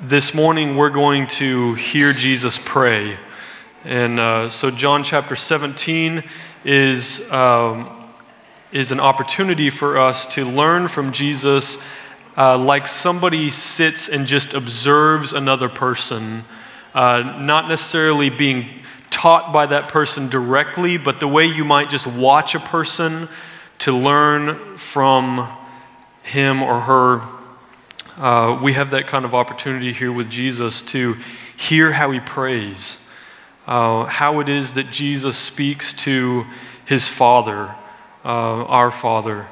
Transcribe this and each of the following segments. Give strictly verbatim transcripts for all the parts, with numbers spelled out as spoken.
This morning we're going to hear Jesus pray. And uh, so John chapter seventeen is, um, is an opportunity for us to learn from Jesus uh, like somebody sits and just observes another person, uh, not necessarily being taught by that person directly, but the way you might just watch a person to learn from him or her. Uh, we have that kind of opportunity here with Jesus to hear how he prays, uh, how it is that Jesus speaks to his Father, uh, our Father.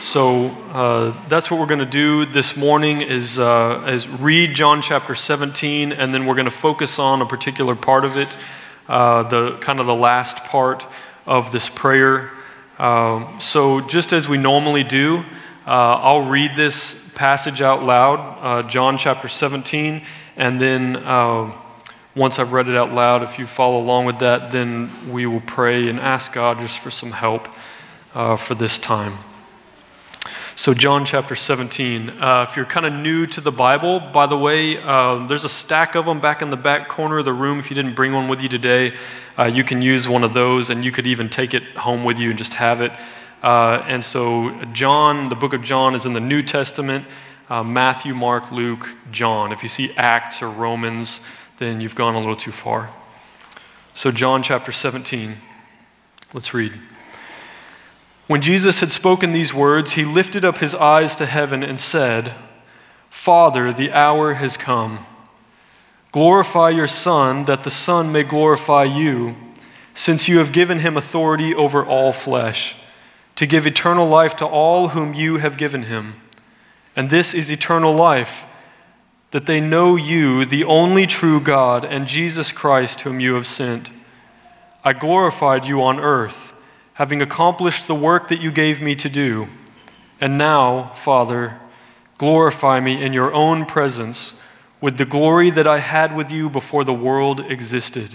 So uh, that's what we're going to do this morning is, uh, is read John chapter seventeen, and then we're going to focus on a particular part of it, uh, the kind of the last part of this prayer. Uh, so just as we normally do, uh, I'll read this passage out loud, uh, John chapter seventeen, and then uh, once I've read it out loud, if you follow along with that, then we will pray and ask God just for some help uh, for this time. So John chapter seventeen, uh, if you're kind of new to the Bible, by the way, uh, there's a stack of them back in the back corner of the room. If you didn't bring one with you today, uh, you can use one of those, and you could even take it home with you and just have it. Uh, and so John, the book of John is in the New Testament, uh, Matthew, Mark, Luke, John. If you see Acts or Romans, then you've gone a little too far. So John chapter seventeen, let's read. When Jesus had spoken these words, he lifted up his eyes to heaven and said, "Father, the hour has come. Glorify your Son, that the Son may glorify you, since you have given him authority over all flesh, to give eternal life to all whom you have given him. And this is eternal life, that they know you, the only true God, and Jesus Christ whom you have sent. I glorified you on earth, having accomplished the work that you gave me to do. And now, Father, glorify me in your own presence with the glory that I had with you before the world existed.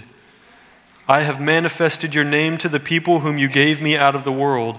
I have manifested your name to the people whom you gave me out of the world.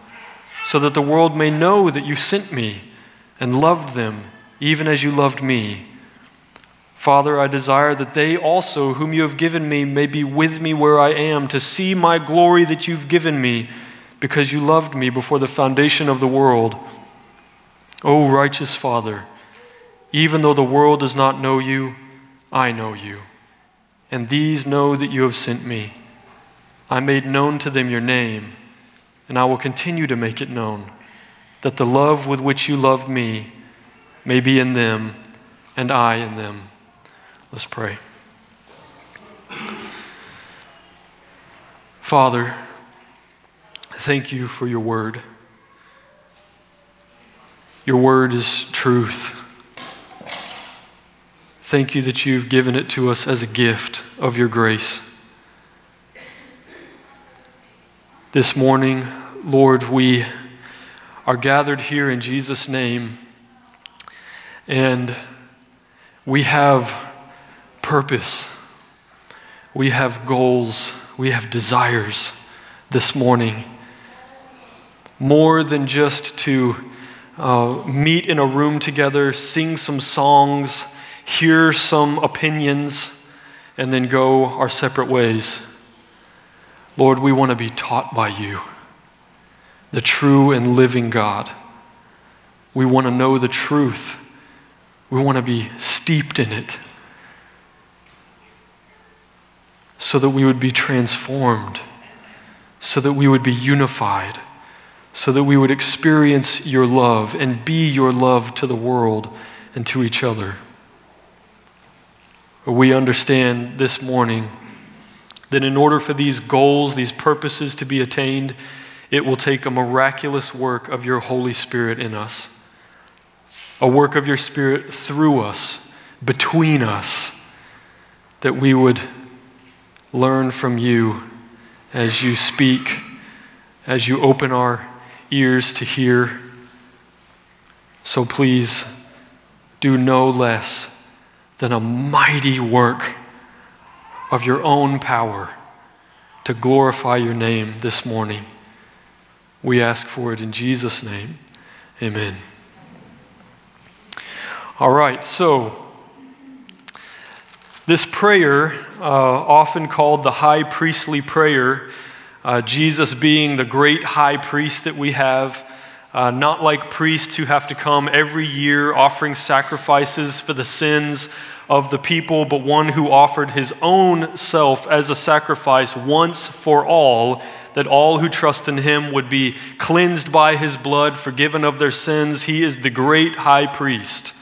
so that the world may know that you sent me and loved them, even as you loved me. Father, I desire that they also, whom you have given me, may be with me where I am, to see my glory that you've given me, because you loved me before the foundation of the world. O righteous Father, even though the world does not know you, I know you, and these know that you have sent me. I made known to them your name, and I will continue to make it known, that the love with which you loved me may be in them, and I in them." Let's pray. Father, thank you for your word. Your word is truth. Thank you that you've given it to us as a gift of your grace. This morning, Lord, we are gathered here in Jesus' name, and we have purpose. We have goals. We have desires this morning. More than just to uh, meet in a room together, sing some songs, hear some opinions, and then go our separate ways. Lord, we want to be taught by you, the true and living God. We want to know the truth. We want to be steeped in it so that we would be transformed, so that we would be unified, so that we would experience your love and be your love to the world and to each other. We understand this morning that in order for these goals, these purposes to be attained, it will take a miraculous work of your Holy Spirit in us, a work of your Spirit through us, between us, that we would learn from you as you speak, as you open our ears to hear. So please do no less than a mighty work of your own power to glorify your name this morning. We ask for it in Jesus' name. Amen. All right, so this prayer, uh, often called the high priestly prayer, uh, Jesus being the great high priest that we have, Uh, not like priests who have to come every year offering sacrifices for the sins of the people, but one who offered his own self as a sacrifice once for all, that all who trust in him would be cleansed by his blood, forgiven of their sins. He is the great high priest.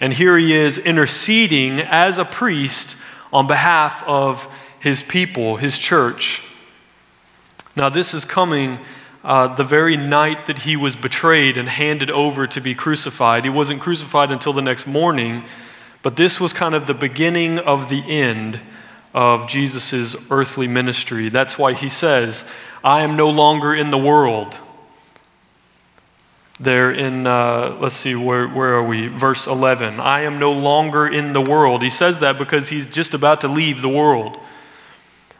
And here he is interceding as a priest on behalf of his people, his church. Now this is coming Uh, the very night that he was betrayed and handed over to be crucified. He wasn't crucified until the next morning, but this was kind of the beginning of the end of Jesus' earthly ministry. That's why he says, "I am no longer in the world." There in, uh, let's see, where, where are we? Verse eleven, "I am no longer in the world." He says that because he's just about to leave the world.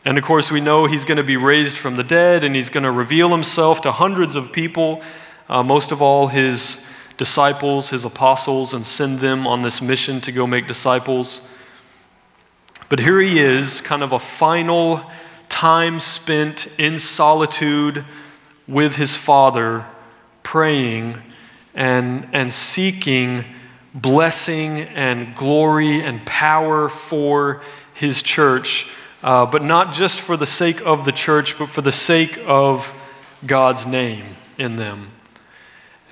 And of course, we know he's going to be raised from the dead, and he's going to reveal himself to hundreds of people, uh, most of all his disciples, his apostles, and send them on this mission to go make disciples. But here he is, kind of a final time spent in solitude with his Father, praying and, and seeking blessing and glory and power for his church. Uh, but not just for the sake of the church, but for the sake of God's name in them.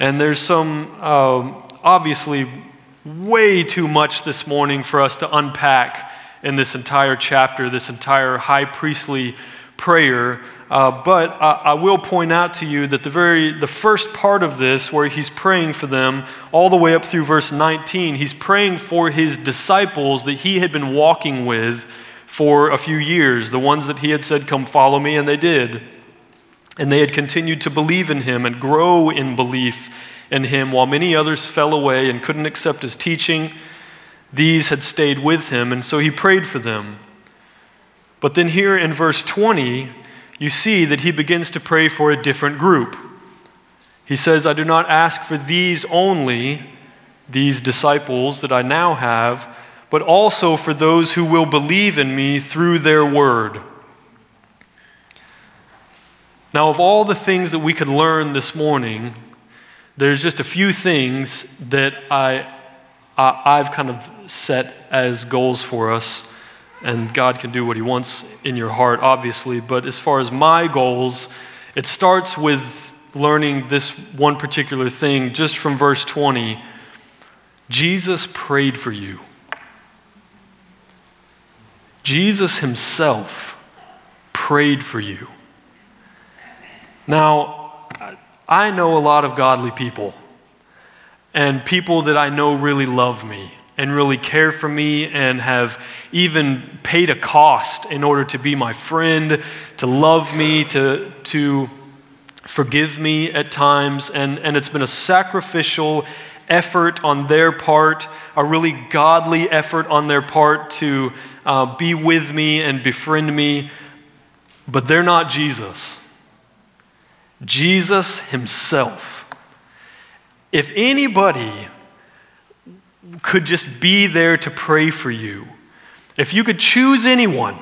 And there's some, um, obviously, way too much this morning for us to unpack in this entire chapter, this entire high priestly prayer. Uh, but I, I will point out to you that the very, the first part of this, where he's praying for them, all the way up through verse nineteen, he's praying for his disciples that he had been walking with for a few years, the ones that he had said, "Come follow me," and they did. And they had continued to believe in him and grow in belief in him, while many others fell away and couldn't accept his teaching. These had stayed with him, and so he prayed for them. But then here in verse twenty, you see that he begins to pray for a different group. He says, "I do not ask for these only," these disciples that I now have, "but also for those who will believe in me through their word." Now, of all the things that we could learn this morning, there's just a few things that I, I, I've kind of set as goals for us and God can do what he wants in your heart, obviously. But as far as my goals, it starts with learning this one particular thing just from verse twenty. Jesus prayed for you. Jesus himself prayed for you. Now, I know a lot of godly people and people that I know really love me and really care for me and have even paid a cost in order to be my friend, to love me, to to forgive me at times. And, and it's been a sacrificial effort on their part, a really godly effort on their part to uh, be with me and befriend me. But they're not Jesus. Jesus himself. If anybody could just be there to pray for you, if you could choose anyone,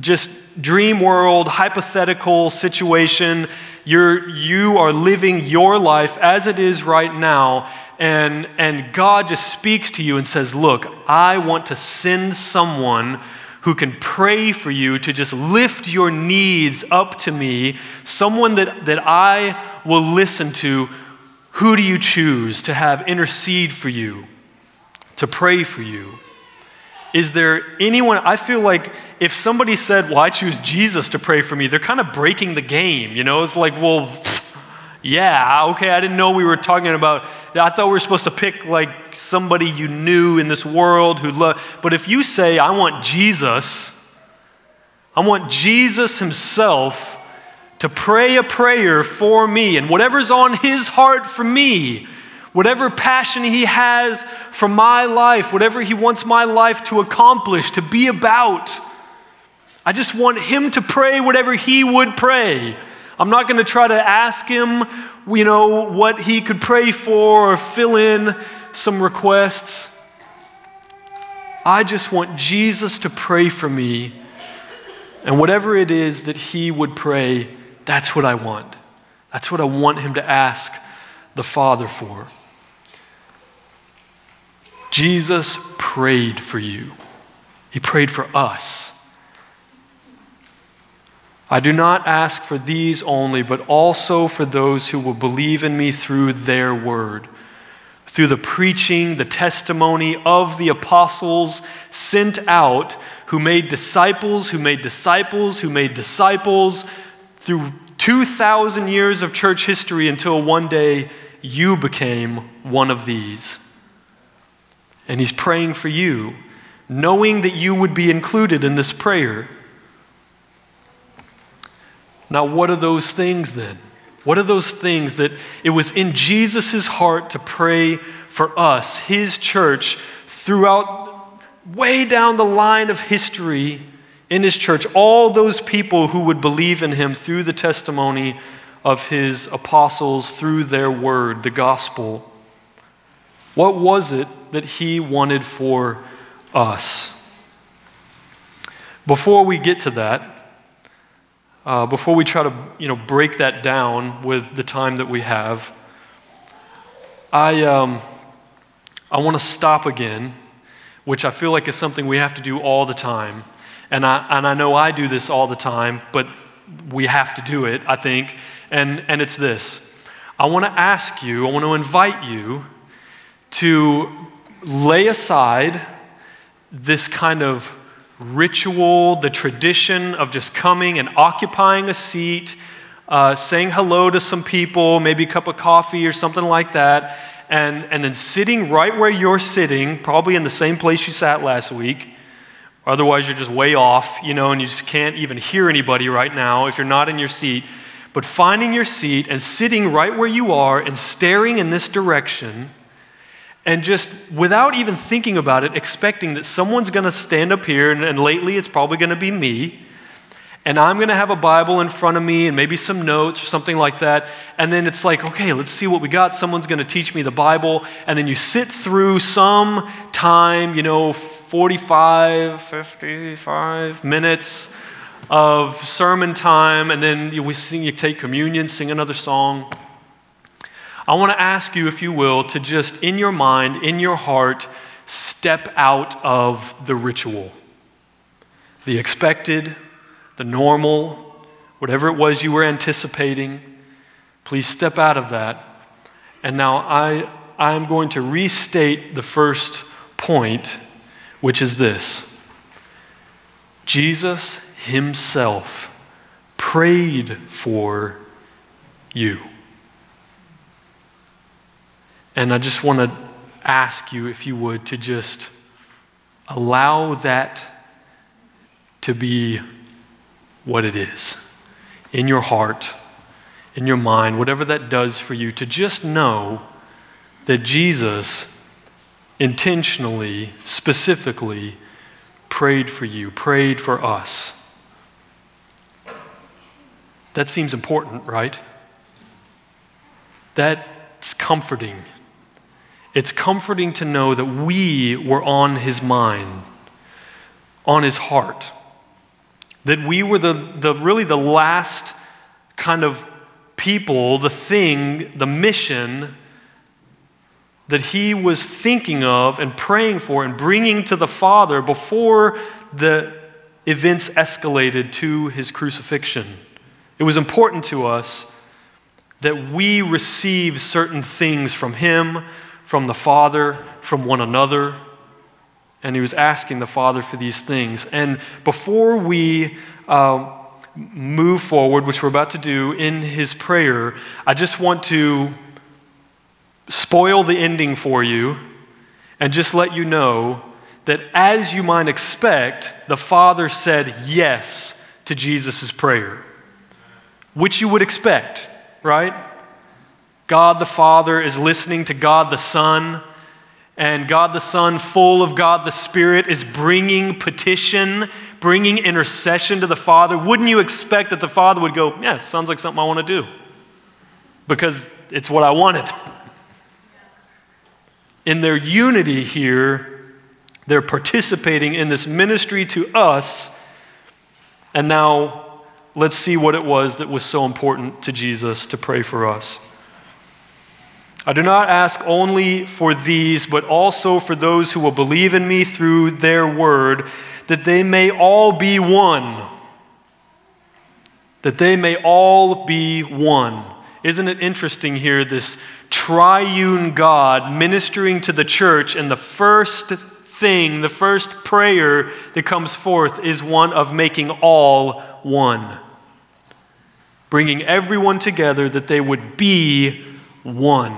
just dream world, hypothetical situation, you're, you are living your life as it is right now, and, and God just speaks to you and says, look, I want to send someone who can pray for you to just lift your needs up to me, someone that, that I will listen to. Who do you choose to have intercede for you, to pray for you? Is there anyone? I feel like if somebody said, well, I choose Jesus to pray for me, they're kind of breaking the game, you know? It's like, well, yeah, okay, I didn't know we were talking about, I thought we were supposed to pick like somebody you knew in this world who loved, but if you say, I want Jesus, I want Jesus himself to pray a prayer for me, and whatever's on his heart for me, whatever passion he has for my life, whatever he wants my life to accomplish, to be about, I just want him to pray whatever he would pray. I'm not gonna try to ask him, you know, what he could pray for or fill in some requests. I just want Jesus to pray for me, and whatever it is that he would pray, that's what I want. That's what I want him to ask the Father for. Jesus prayed for you. He prayed for us. I do not ask for these only, but also for those who will believe in me through their word, through the preaching, the testimony of the apostles sent out, who made disciples, who made disciples, who made disciples, through two thousand years of church history until one day you became one of these. And he's praying for you, knowing that you would be included in this prayer. Now, what are those things then? What are those things that it was in Jesus' heart to pray for us, his church, throughout, way down the line of history, in his church, all those people who would believe in him through the testimony of his apostles, through their word, the gospel. What was it that he wanted for us? Before we get to that, uh, before we try to, you know, break that down with the time that we have, I um, I want to stop again, which I feel like is something we have to do all the time. And I and I know I do this all the time, but we have to do it, I think. And and it's this. I want to ask you, I want to invite you to lay aside this kind of ritual, the tradition of just coming and occupying a seat, uh, saying hello to some people, maybe a cup of coffee or something like that, and, and then sitting right where you're sitting, probably in the same place you sat last week. Otherwise, you're just way off, you know, and you just can't even hear anybody right now if you're not in your seat. But finding your seat and sitting right where you are and staring in this direction and just without even thinking about it, expecting that someone's going to stand up here, and, and lately it's probably going to be me, and I'm going to have a Bible in front of me and maybe some notes or something like that, and then it's like, okay, let's see what we got. Someone's going to teach me the Bible, and then you sit through some time, you know, forty-five, fifty-five minutes of sermon time, and then you, we sing, you take communion, sing another song. I want to ask you, if you will, to just in your mind, in your heart, step out of the ritual. the expected, the normal, whatever it was you were anticipating, please step out of that. And now I, I'm going to restate the first point, which is this. Jesus himself prayed for you. And I just want to ask you, if you would, to just allow that to be what it is in your heart, in your mind, whatever that does for you, to just know that Jesus intentionally, specifically prayed for you, prayed for us. That seems important, right? That's comforting. It's comforting to know that we were on his mind, on his heart, that we were the, the really the last kind of people, the thing, the mission that he was thinking of and praying for and bringing to the Father before the events escalated to his crucifixion. It was important to us that we receive certain things from him, from the Father, from one another. And he was asking the Father for these things. And before we uh, move forward, which we're about to do in his prayer, I just want to spoil the ending for you and just let you know that, as you might expect, the Father said yes to Jesus' prayer, which you would expect, right? God the Father is listening to God the Son, and God the Son, full of God the Spirit, is bringing petition, bringing intercession to the Father. Wouldn't you expect that the Father would go, yeah, sounds like something I want to do, because it's what I wanted. In their unity here, they're participating in this ministry to us. And now let's see what it was that was so important to Jesus to pray for us. I do not ask only for these, but also for those who will believe in me through their word, that they may all be one. That they may all be one. Isn't it interesting here, this triune God ministering to the church, and the first thing, the first prayer that comes forth is one of making all one. Bringing everyone together that they would be one.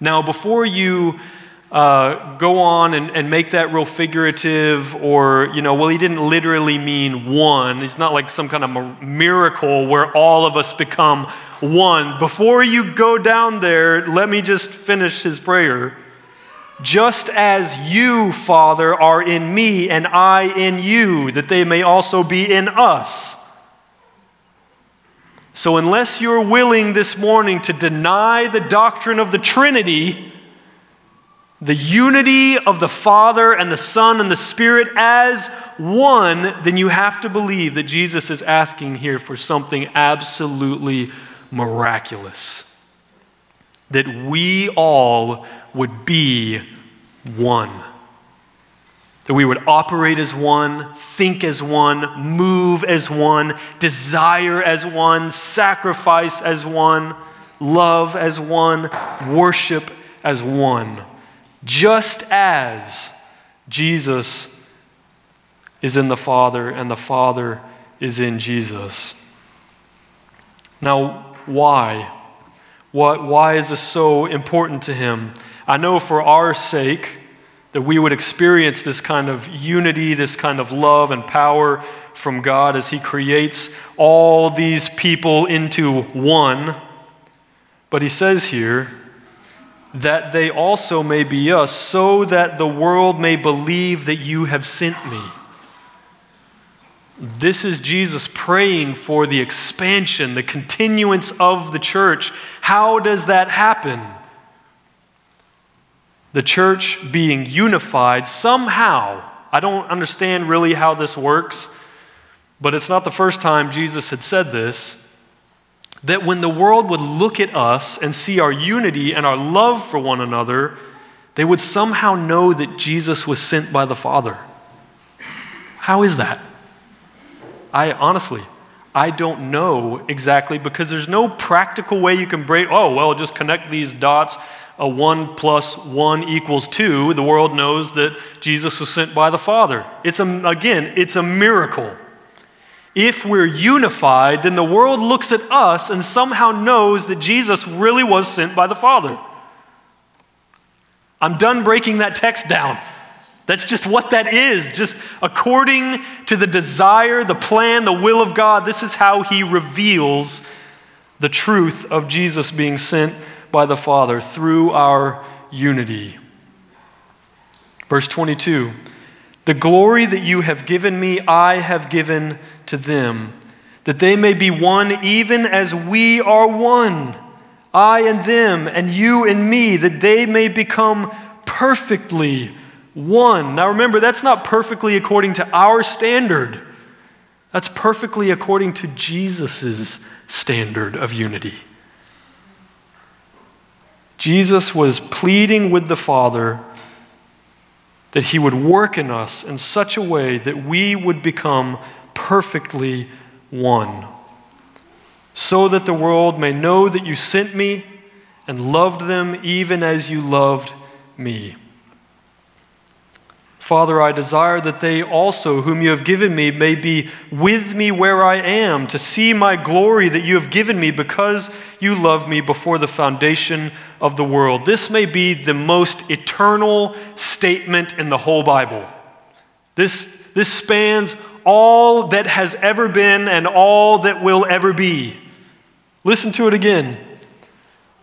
Now, before you uh, go on and, and make that real figurative, or, you know, well, he didn't literally mean one. It's not like some kind of miracle where all of us become one. Before you go down there, let me just finish his prayer. Just as you, Father, are in me and I in you, that they may also be in us. So unless you're willing this morning to deny the doctrine of the Trinity, the unity of the Father and the Son and the Spirit as one, then you have to believe that Jesus is asking here for something absolutely miraculous. That we all would be one. That we would operate as one, think as one, move as one, desire as one, sacrifice as one, love as one, worship as one. Just as Jesus is in the Father and the Father is in Jesus. Now, why? What? Why is this so important to him? I know for our sake, that we would experience this kind of unity, this kind of love and power from God as he creates all these people into one. But he says here, that they also may be us, so that the world may believe that you have sent me. This is Jesus praying for the expansion, the continuance of the church. How does that happen? The church being unified somehow. I don't understand really how this works, but it's not the first time Jesus had said this, that when the world would look at us and see our unity and our love for one another, they would somehow know that Jesus was sent by the Father. How is that? I honestly, I don't know exactly, because there's no practical way you can break, oh, well, just connect these dots. A one plus one equals two. The world knows that Jesus was sent by the Father. It's a, again, it's a miracle. If we're unified, then the world looks at us and somehow knows that Jesus really was sent by the Father. I'm done breaking that text down. That's just what that is. Just according to the desire, the plan, the will of God, this is how he reveals the truth of Jesus being sent by the Father through our unity. Verse twenty-two, the glory that you have given me, I have given to them, that they may be one even as we are one, I and them, and you and me, that they may become perfectly one. Now remember, that's not perfectly according to our standard. That's perfectly according to Jesus' standard of unity. Jesus was pleading with the Father that he would work in us in such a way that we would become perfectly one, so that the world may know that you sent me and loved them even as you loved me. Father, I desire that they also, whom you have given me, may be with me where I am, to see my glory that you have given me, because you loved me before the foundation of the world. This may be the most eternal statement in the whole Bible. This, this spans all that has ever been and all that will ever be. Listen to it again.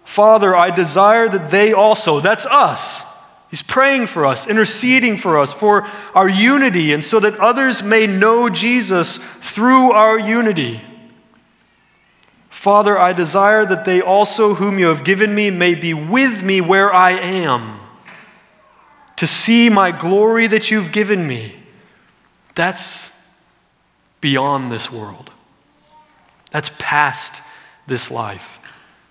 Father, I desire that they also, that's us. He's praying for us, interceding for us, for our unity, and so that others may know Jesus through our unity. Father, I desire that they also, whom you have given me, may be with me where I am, to see my glory that you've given me. That's beyond this world. That's past this life.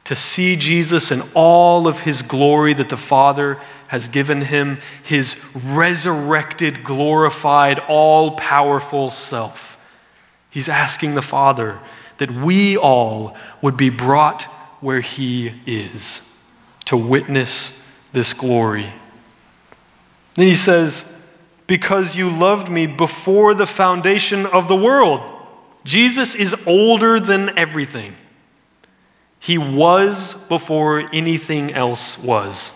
To see Jesus in all of his glory that the Father has given him, his resurrected, glorified, all-powerful self. He's asking the Father that we all would be brought where he is to witness this glory. Then he says, because you loved me before the foundation of the world. Jesus is older than everything. He was before anything else was.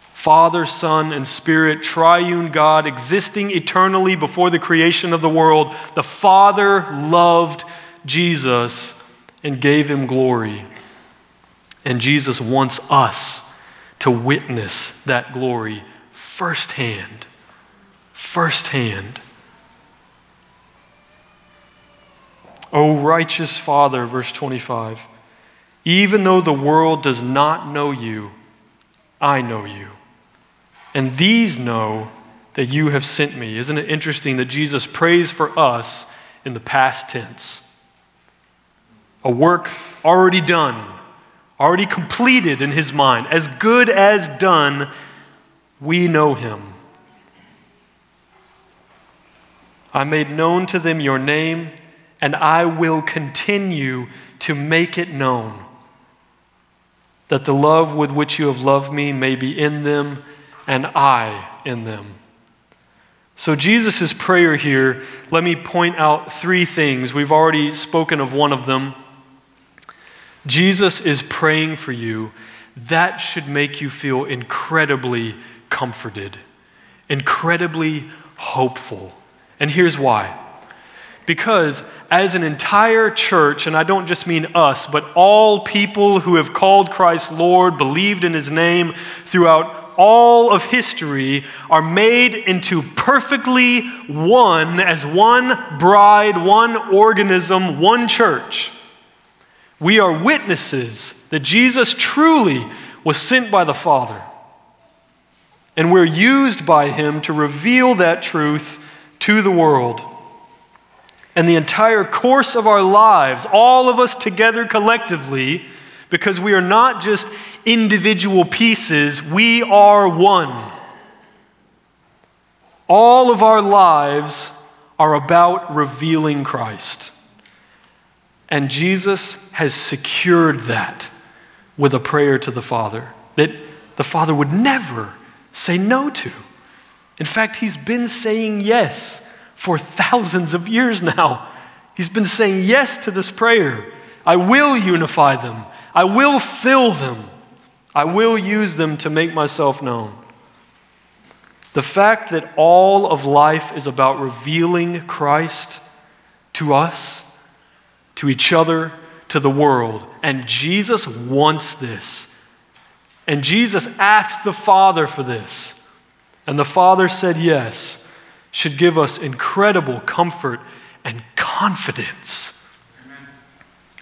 Father, Son, and Spirit, triune God, existing eternally before the creation of the world. The Father loved Jesus and gave him glory. And Jesus wants us to witness that glory firsthand. Firsthand. O righteous Father, verse twenty-five, even though the world does not know you, I know you. And these know that you have sent me. Isn't it interesting that Jesus prays for us in the past tense? A work already done, already completed in his mind, as good as done, we know him. I made known to them your name, and I will continue to make it known, that the love with which you have loved me may be in them, and I in them. So Jesus' prayer here, let me point out three things. We've already spoken of one of them. Jesus is praying for you. That should make you feel incredibly comforted, incredibly hopeful. And here's why. Because as an entire church, and I don't just mean us, but all people who have called Christ Lord, believed in his name throughout all of history, are made into perfectly one as one bride, one organism, one church. We are witnesses that Jesus truly was sent by the Father. And we're used by him to reveal that truth to the world. And the entire course of our lives, all of us together collectively, because we are not just individual pieces, we are one. All of our lives are about revealing Christ. And Jesus has secured that with a prayer to the Father that the Father would never say no to. In fact, he's been saying yes for thousands of years now. He's been saying yes to this prayer. I will unify them. I will fill them. I will use them to make myself known. The fact that all of life is about revealing Christ to us, to each other, to the world. And Jesus wants this. And Jesus asked the Father for this. And the Father said yes, should give us incredible comfort and confidence. Amen.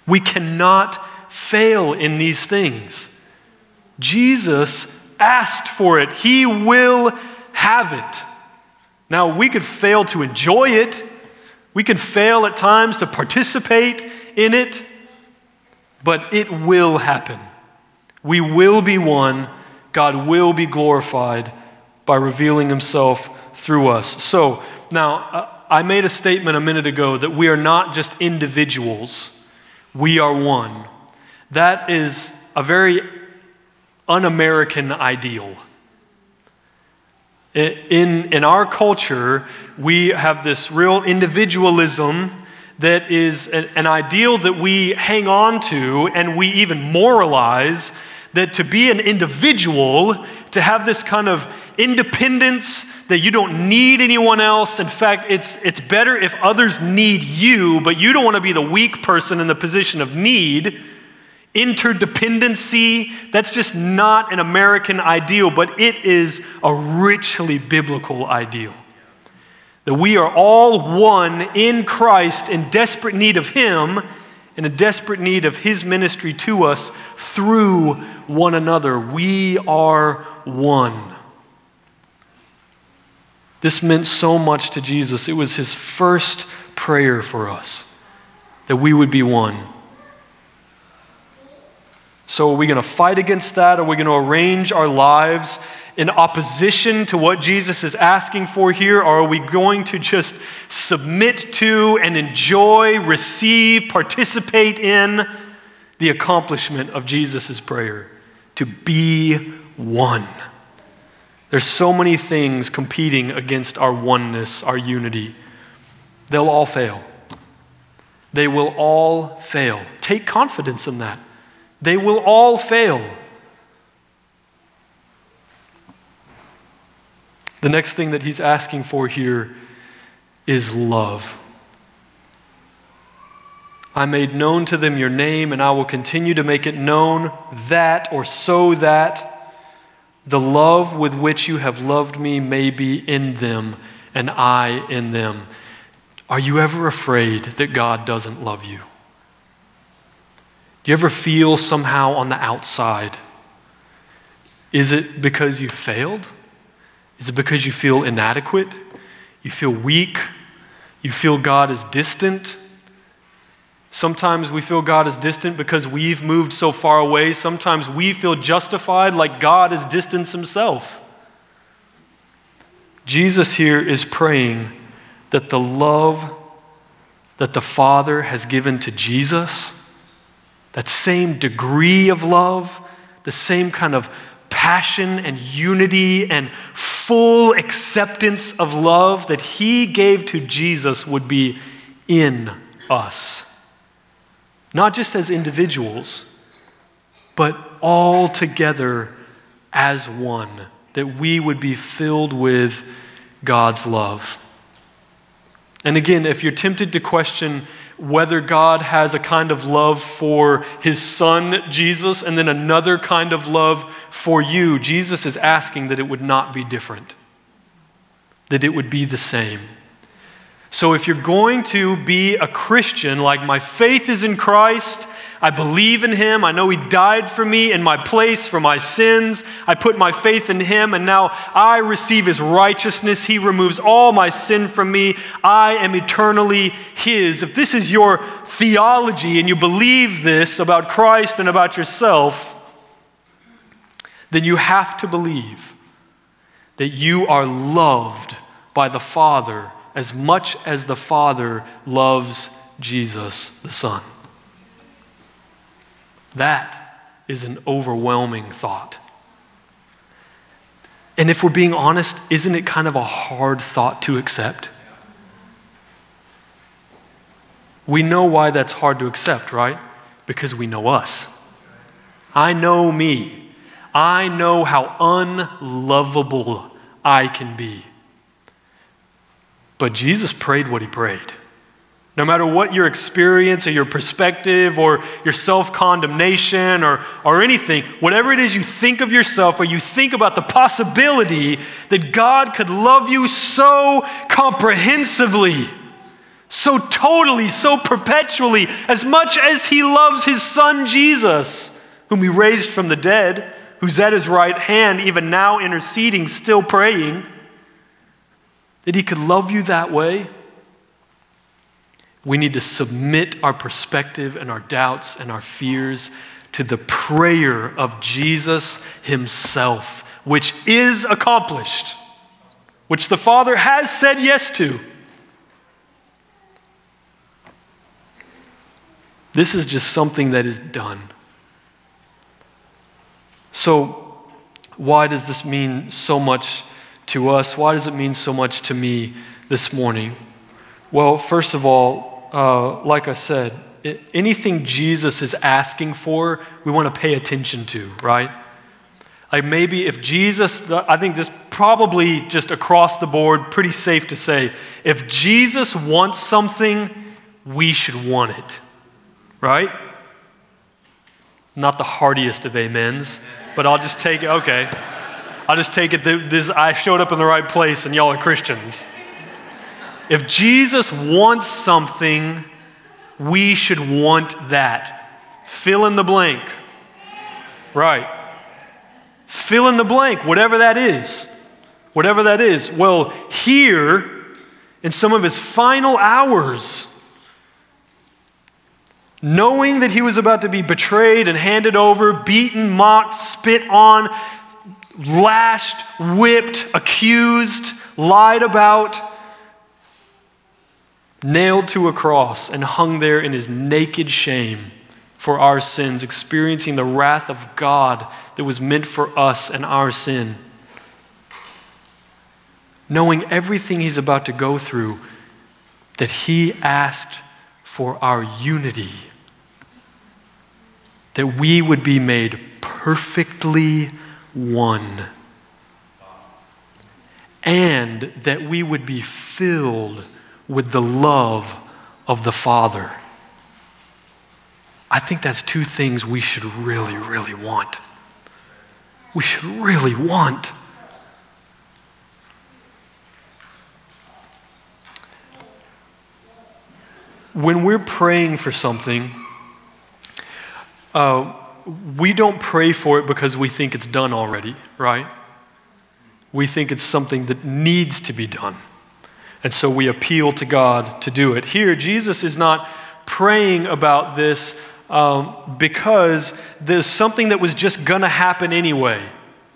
We cannot fail in these things. Jesus asked for it. He will have it. Now, we could fail to enjoy it. We can fail at times to participate in it, but it will happen. We will be one. God will be glorified by revealing himself through us. So now, I made a statement a minute ago that we are not just individuals. We are one. That is a very un-American ideal. In, in our culture, we have this real individualism that is an ideal that we hang on to, and we even moralize that to be an individual, to have this kind of independence that you don't need anyone else. In fact, it's it's better if others need you, but you don't want to be the weak person in the position of need. Interdependency, that's just not an American ideal, but it is a richly biblical ideal. That we are all one in Christ in desperate need of him and in desperate need of his ministry to us through one another. We are one. This meant so much to Jesus. It was his first prayer for us, that we would be one. So are we going to fight against that? Are we going to arrange our lives in opposition to what Jesus is asking for here? Or are we going to just submit to and enjoy, receive, participate in the accomplishment of Jesus' prayer? To be one. There's so many things competing against our oneness, our unity. They'll all fail. They will all fail. Take confidence in that. They will all fail. The next thing that he's asking for here is love. I made known to them your name, and I will continue to make it known that, or so that, the love with which you have loved me may be in them, and I in them. Are you ever afraid that God doesn't love you? Do you ever feel somehow on the outside? Is it because you failed? Is it because you feel inadequate? You feel weak? You feel God is distant? Sometimes we feel God is distant because we've moved so far away. Sometimes we feel justified, like God has distanced himself. Jesus here is praying that the love that the Father has given to Jesus, that same degree of love, the same kind of passion and unity and full acceptance of love that he gave to Jesus would be in us. Not just as individuals, but all together as one, that we would be filled with God's love. And again, if you're tempted to question whether God has a kind of love for his son, Jesus, and then another kind of love for you, Jesus is asking that it would not be different, that it would be the same. So if you're going to be a Christian, like my faith is in Christ, I believe in him, I know he died for me in my place for my sins, I put my faith in him, and now I receive his righteousness, he removes all my sin from me, I am eternally his. If this is your theology and you believe this about Christ and about yourself, then you have to believe that you are loved by the Father as much as the Father loves Jesus the Son. That is an overwhelming thought. And if we're being honest, isn't it kind of a hard thought to accept? We know why that's hard to accept, right? Because we know us. I know me. I know how unlovable I can be. But Jesus prayed what he prayed. No matter what your experience or your perspective or your self-condemnation or, or anything, whatever it is you think of yourself or you think about the possibility that God could love you so comprehensively, so totally, so perpetually, as much as he loves his son Jesus, whom he raised from the dead, who's at his right hand, even now interceding, still praying, that he could love you that way. We need to submit our perspective and our doubts and our fears to the prayer of Jesus himself, which is accomplished, which the Father has said yes to. This is just something that is done. So, why does this mean so much to us? Why does it mean so much to me this morning? Well, first of all, Uh, like I said, it, anything Jesus is asking for, we want to pay attention to, right? Like maybe if Jesus, I think this probably just across the board, pretty safe to say, if Jesus wants something, we should want it, right? Not the heartiest of amens, but I'll just take it, okay. I'll just take it, this, I showed up in the right place and y'all are Christians. If Jesus wants something, we should want that. Fill in the blank. Right. Fill in the blank, whatever that is. Whatever that is. Well, here, in some of his final hours, knowing that he was about to be betrayed and handed over, beaten, mocked, spit on, lashed, whipped, accused, lied about, nailed to a cross and hung there in his naked shame for our sins, experiencing the wrath of God that was meant for us and our sin. Knowing everything he's about to go through, that he asked for our unity, that we would be made perfectly one, and that we would be filled with the love of the Father. I think that's two things we should really, really want. We should really want. When we're praying for something, uh, we don't pray for it because we think it's done already, right? We think it's something that needs to be done. And so we appeal to God to do it. Here, Jesus is not praying about this um, because there's something that was just going to happen anyway.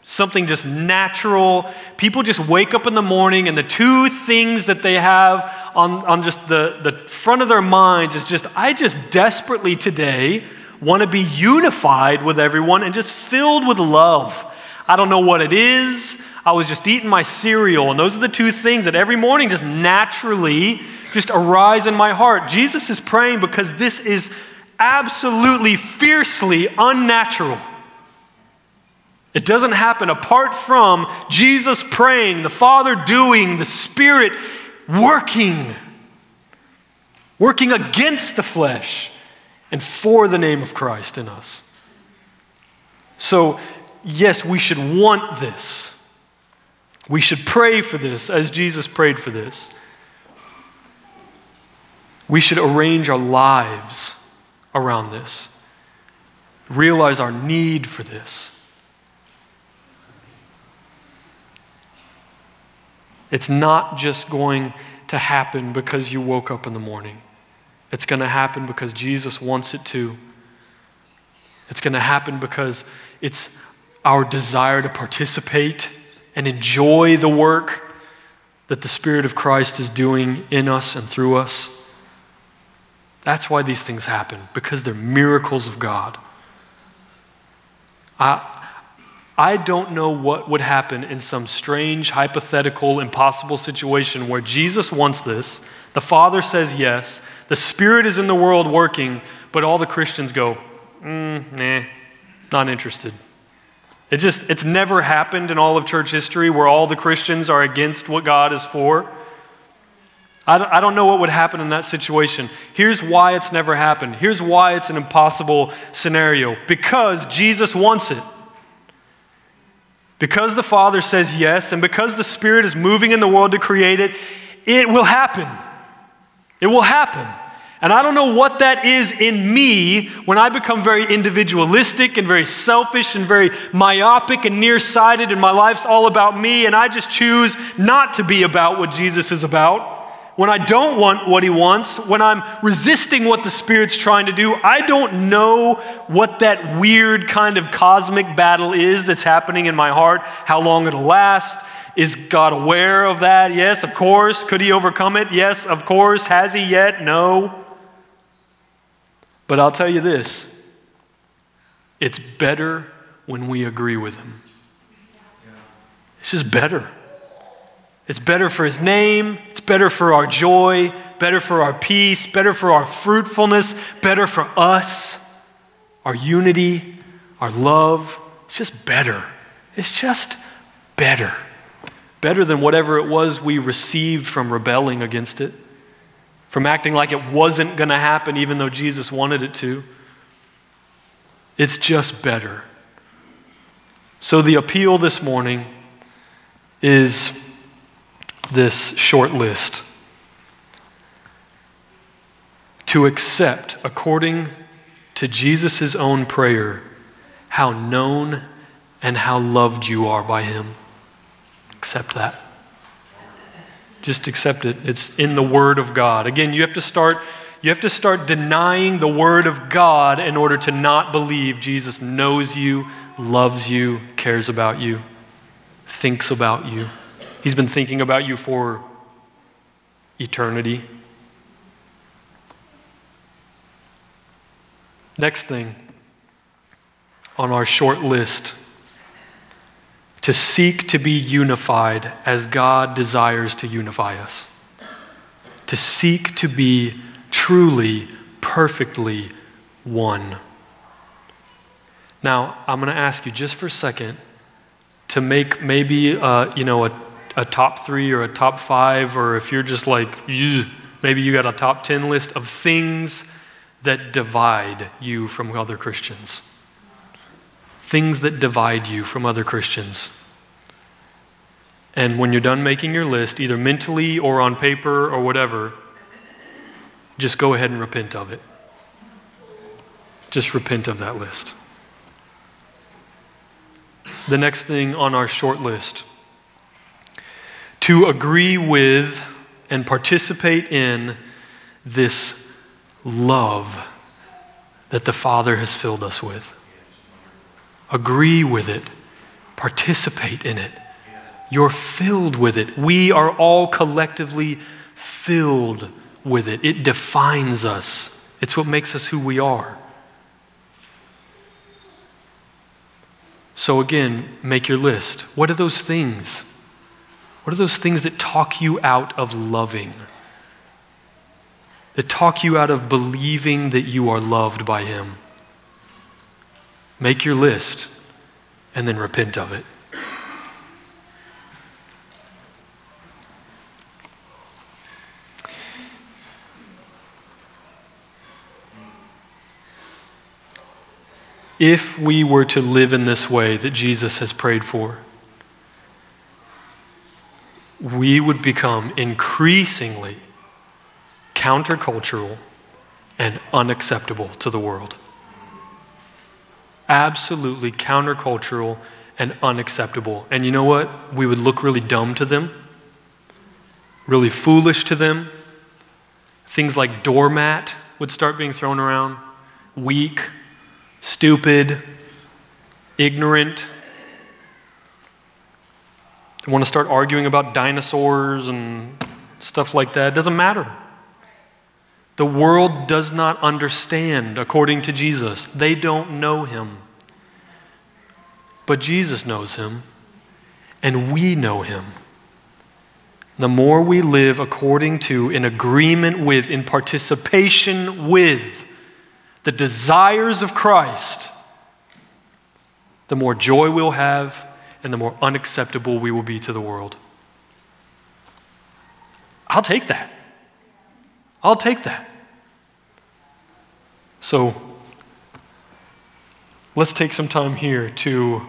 Something just natural. People just wake up in the morning and the two things that they have on, on just the, the front of their minds is just, I just desperately today want to be unified with everyone and just filled with love. I don't know what it is. I was just eating my cereal, and those are the two things that every morning just naturally just arise in my heart. Jesus is praying because this is absolutely fiercely unnatural. It doesn't happen apart from Jesus praying, the Father doing, the Spirit working, working against the flesh and for the name of Christ in us. So, yes, we should want this. We should pray for this as Jesus prayed for this. We should arrange our lives around this. Realize our need for this. It's not just going to happen because you woke up in the morning. It's going to happen because Jesus wants it to. It's going to happen because it's our desire to participate and enjoy the work that the Spirit of Christ is doing in us and through us. That's why these things happen, because they're miracles of God. I, I don't know what would happen in some strange, hypothetical, impossible situation where Jesus wants this, the Father says yes, the Spirit is in the world working, but all the Christians go, mm, nah, not interested. It just, it's never happened in all of church history where all the Christians are against what God is for. I don't know what would happen in that situation. Here's why it's never happened. Here's why it's an impossible scenario. Because Jesus wants it. Because the Father says yes, and because the Spirit is moving in the world to create it, it will happen. It will happen. And I don't know what that is in me when I become very individualistic and very selfish and very myopic and nearsighted and my life's all about me and I just choose not to be about what Jesus is about. When I don't want what he wants, when I'm resisting what the Spirit's trying to do, I don't know what that weird kind of cosmic battle is that's happening in my heart, how long it'll last. Is God aware of that? Yes, of course. Could he overcome it? Yes, of course. Has he yet? No. But I'll tell you this, it's better when we agree with him. It's just better. It's better for his name, it's better for our joy, better for our peace, better for our fruitfulness, better for us, our unity, our love. It's just better. It's just better. Better than whatever it was we received from rebelling against it, from acting like it wasn't going to happen even though Jesus wanted it to. It's just better. So the appeal this morning is this short list: to accept, according to Jesus' own prayer, how known and how loved you are by him. Accept that. Just accept it. It's in the Word of God. Again, you have to start, you have to start denying the Word of God in order to not believe Jesus knows you, loves you, cares about you, thinks about you. He's been thinking about you for eternity. Next thing on our short list, to seek to be unified as God desires to unify us. To seek to be truly, perfectly one. Now, I'm going to ask you just for a second to make maybe uh, you know, a a top three or a top five, or if you're just like, maybe you got a top ten list of things that divide you from other Christians. Things that divide you from other Christians. And when you're done making your list, either mentally or on paper or whatever, just go ahead and repent of it. Just repent of that list. The next thing on our short list: to agree with and participate in this love that the Father has filled us with. Agree with it. Participate in it. You're filled with it. We are all collectively filled with it. It defines us. It's what makes us who we are. So again, make your list. What are those things? What are those things that talk you out of loving? That talk you out of believing that you are loved by him? Make your list and then repent of it. If we were to live in this way that Jesus has prayed for, we would become increasingly countercultural and unacceptable to the world. Absolutely countercultural and unacceptable. And you know what? We would look really dumb to them, really foolish to them. Things like doormat would start being thrown around, weak, stupid, ignorant. They want to start arguing about dinosaurs and stuff like that. It doesn't matter. The world does not understand, according to Jesus. They don't know him. But Jesus knows him, and we know him. The more we live according to, in agreement with, in participation with the desires of Christ, the more joy we'll have and the more unacceptable we will be to the world. I'll take that. I'll take that. So let's take some time here to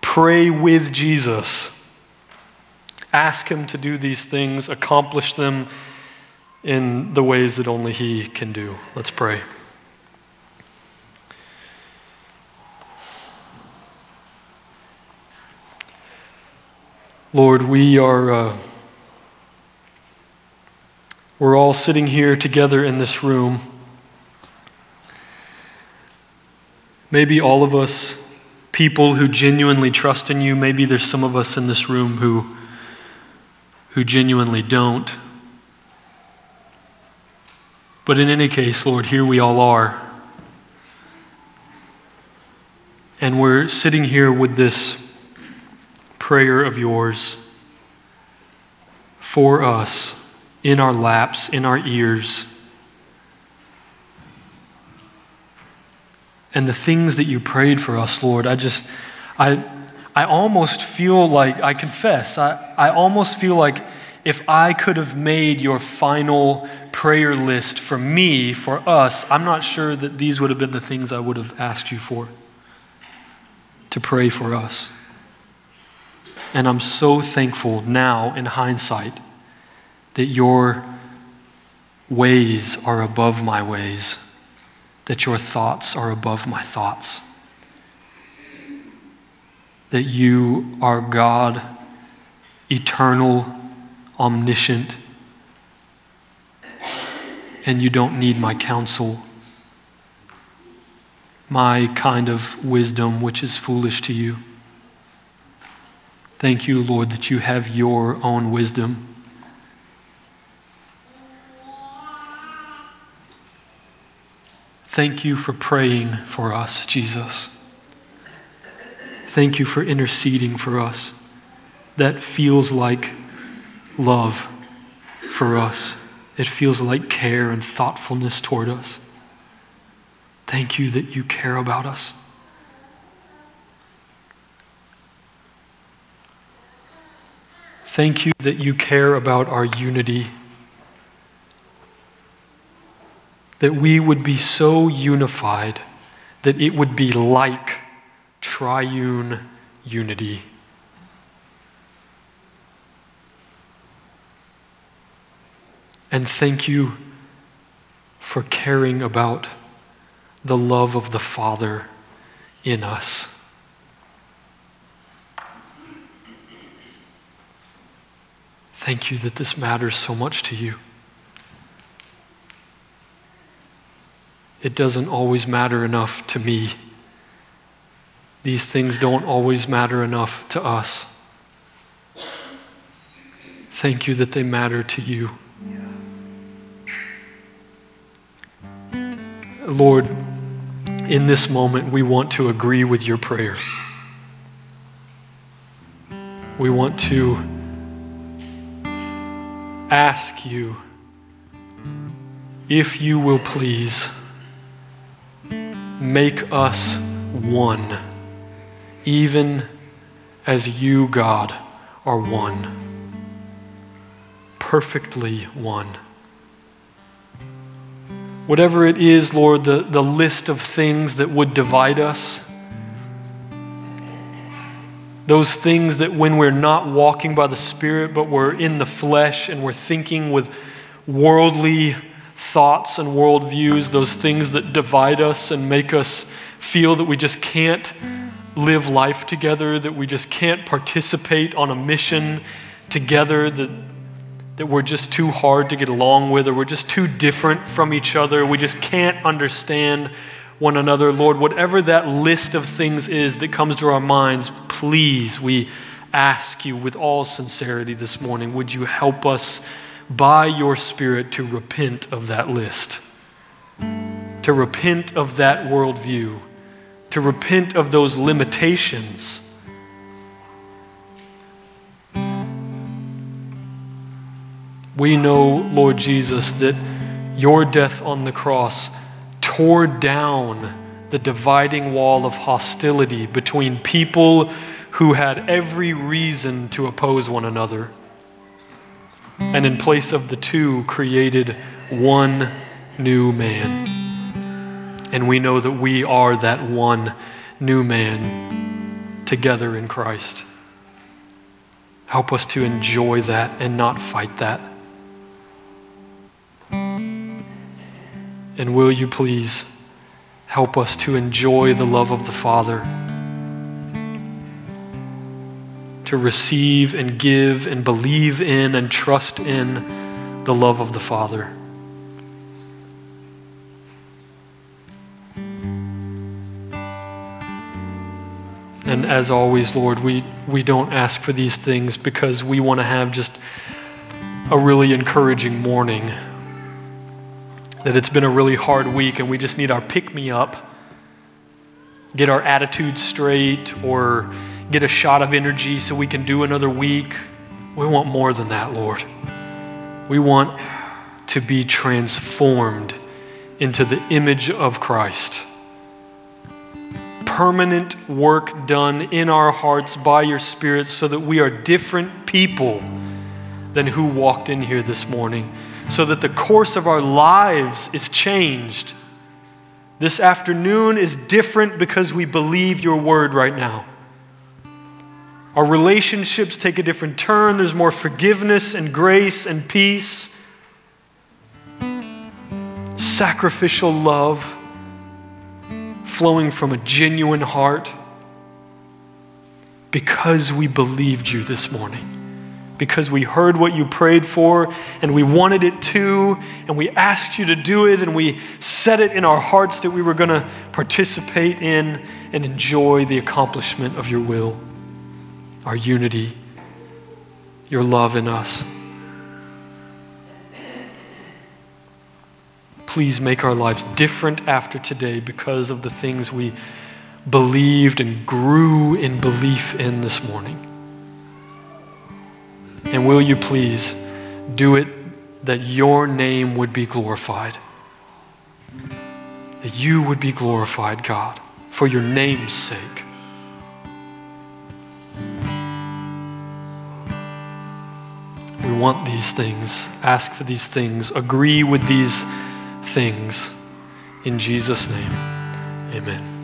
pray with Jesus. Ask him to do these things, accomplish them in the ways that only he can do. Let's pray. Lord, we are, uh, we're all sitting here together in this room. Maybe all of us, people who genuinely trust in you, maybe there's some of us in this room who who genuinely don't. But in any case, Lord, here we all are. And we're sitting here with this prayer of yours for us, in our laps, in our ears. And the things that you prayed for us, Lord, I just, I... I almost feel like, I confess, I, I almost feel like if I could have made your final prayer list for me, for us, I'm not sure that these would have been the things I would have asked you for, to pray for us. And I'm so thankful now, in hindsight, that your ways are above my ways, that your thoughts are above my thoughts, that you are God, eternal, omniscient, and you don't need my counsel, my kind of wisdom, which is foolish to you. Thank you, Lord, that you have your own wisdom. Thank you for praying for us, Jesus. Thank you for interceding for us. That feels like love for us. It feels like care and thoughtfulness toward us. Thank you that you care about us. Thank you that you care about our unity. That we would be so unified that it would be like triune unity. And thank you for caring about the love of the Father in us. Thank you that this matters so much to you. It doesn't always matter enough to me. These things don't always matter enough to us. Thank you that they matter to you. Yeah. Lord, in this moment, we want to agree with your prayer. We want to ask you if you will please make us one, even as you, God, are one, perfectly one. Whatever it is, Lord, the, the list of things that would divide us, those things that when we're not walking by the Spirit, but we're in the flesh and we're thinking with worldly thoughts and worldviews, those things that divide us and make us feel that we just can't live life together, that we just can't participate on a mission together, that, that we're just too hard to get along with, or we're just too different from each other, we just can't understand one another. Lord, whatever that list of things is that comes to our minds, please, we ask you with all sincerity this morning, would you help us by your Spirit to repent of that list, to repent of that worldview, to repent of those limitations. We know, Lord Jesus, that your death on the cross tore down the dividing wall of hostility between people who had every reason to oppose one another. And in place of the two, created one new man. And we know that we are that one new man together in Christ. Help us to enjoy that and not fight that. And will you please help us to enjoy the love of the Father, to receive and give and believe in and trust in the love of the Father. And as always, Lord, we, we don't ask for these things because we want to have just a really encouraging morning. That it's been a really hard week and we just need our pick-me-up, get our attitude straight, or get a shot of energy so we can do another week. We want more than that, Lord. We want to be transformed into the image of Christ. Permanent work done in our hearts by your Spirit so that we are different people than who walked in here this morning. So that the course of our lives is changed. This afternoon is different because we believe your word right now. Our relationships take a different turn. There's more forgiveness and grace and peace. Sacrificial love flowing from a genuine heart because we believed you this morning. Because we heard what you prayed for and we wanted it too, and we asked you to do it, and we set it in our hearts that we were going to participate in and enjoy the accomplishment of your will, our unity, your love in us. Please make our lives different after today because of the things we believed and grew in belief in this morning. And will you please do it that your name would be glorified? That you would be glorified, God, for your name's sake. We want these things, ask for these things, agree with these things. In Jesus' name, amen.